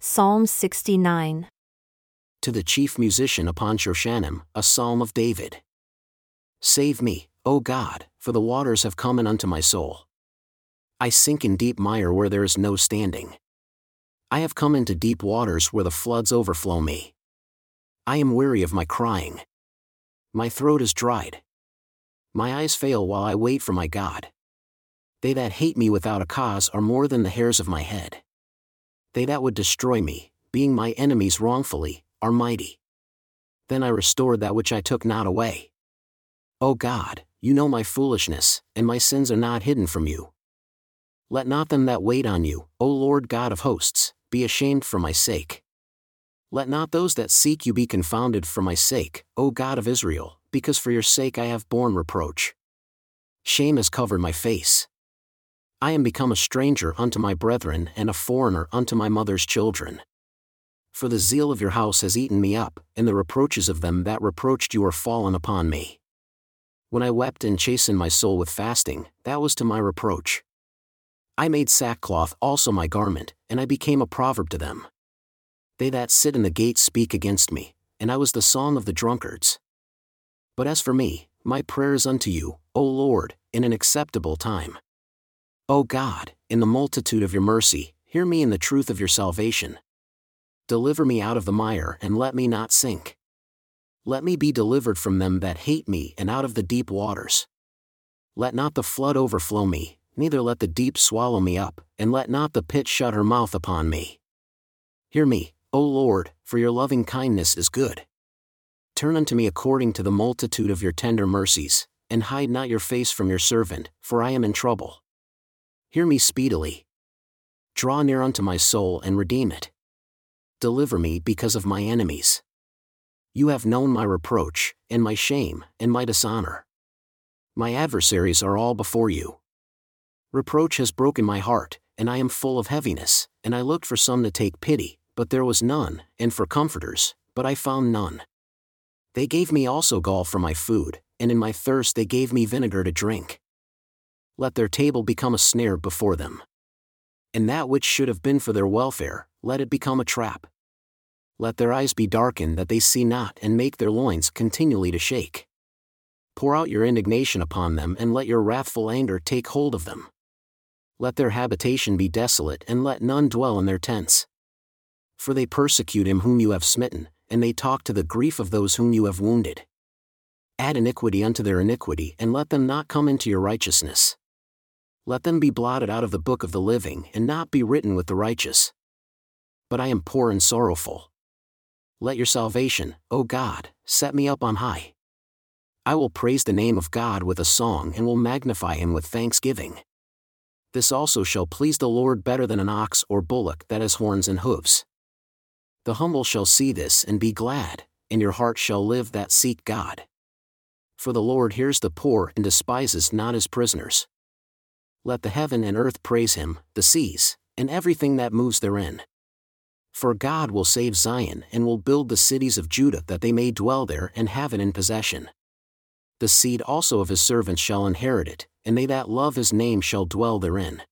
Psalm 69. To the chief musician upon Shoshanim, a psalm of David. Save me, O God, for the waters have come in unto my soul. I sink in deep mire where there is no standing. I have come into deep waters where the floods overflow me. I am weary of my crying. My throat is dried. My eyes fail while I wait for my God. They that hate me without a cause are more than the hairs of my head. They that would destroy me, being my enemies wrongfully, are mighty. Then I restored that which I took not away. O God, you know my foolishness, and my sins are not hidden from you. Let not them that wait on you, O Lord God of hosts, be ashamed for my sake. Let not those that seek you be confounded for my sake, O God of Israel, because for your sake I have borne reproach. Shame has covered my face. I am become a stranger unto my brethren and a foreigner unto my mother's children. For the zeal of your house has eaten me up, and the reproaches of them that reproached you are fallen upon me. When I wept and chastened my soul with fasting, that was to my reproach. I made sackcloth also my garment, and I became a proverb to them. They that sit in the gate speak against me, and I was the song of the drunkards. But as for me, my prayer is unto you, O Lord, in an acceptable time. O God, in the multitude of your mercy, hear me in the truth of your salvation. Deliver me out of the mire and let me not sink. Let me be delivered from them that hate me and out of the deep waters. Let not the flood overflow me, neither let the deep swallow me up, and let not the pit shut her mouth upon me. Hear me, O Lord, for your loving kindness is good. Turn unto me according to the multitude of your tender mercies, and hide not your face from your servant, for I am in trouble. Hear me speedily. Draw near unto my soul and redeem it. Deliver me because of my enemies. You have known my reproach, and my shame, and my dishonor. My adversaries are all before you. Reproach has broken my heart, and I am full of heaviness, and I looked for some to take pity, but there was none, and for comforters, but I found none. They gave me also gall for my food, and in my thirst they gave me vinegar to drink. Let their table become a snare before them. And that which should have been for their welfare, let it become a trap. Let their eyes be darkened that they see not, and make their loins continually to shake. Pour out your indignation upon them, and let your wrathful anger take hold of them. Let their habitation be desolate, and let none dwell in their tents. For they persecute him whom you have smitten, and they talk to the grief of those whom you have wounded. Add iniquity unto their iniquity, and let them not come into your righteousness. Let them be blotted out of the book of the living, and not be written with the righteous. But I am poor and sorrowful. Let your salvation, O God, set me up on high. I will praise the name of God with a song, and will magnify him with thanksgiving. This also shall please the Lord better than an ox or bullock that has horns and hooves. The humble shall see this and be glad, and your heart shall live that seek God. For the Lord hears the poor and despises not his prisoners. Let the heaven and earth praise him, the seas, and everything that moves therein. For God will save Zion and will build the cities of Judah that they may dwell there and have it in possession. The seed also of his servants shall inherit it, and they that love his name shall dwell therein.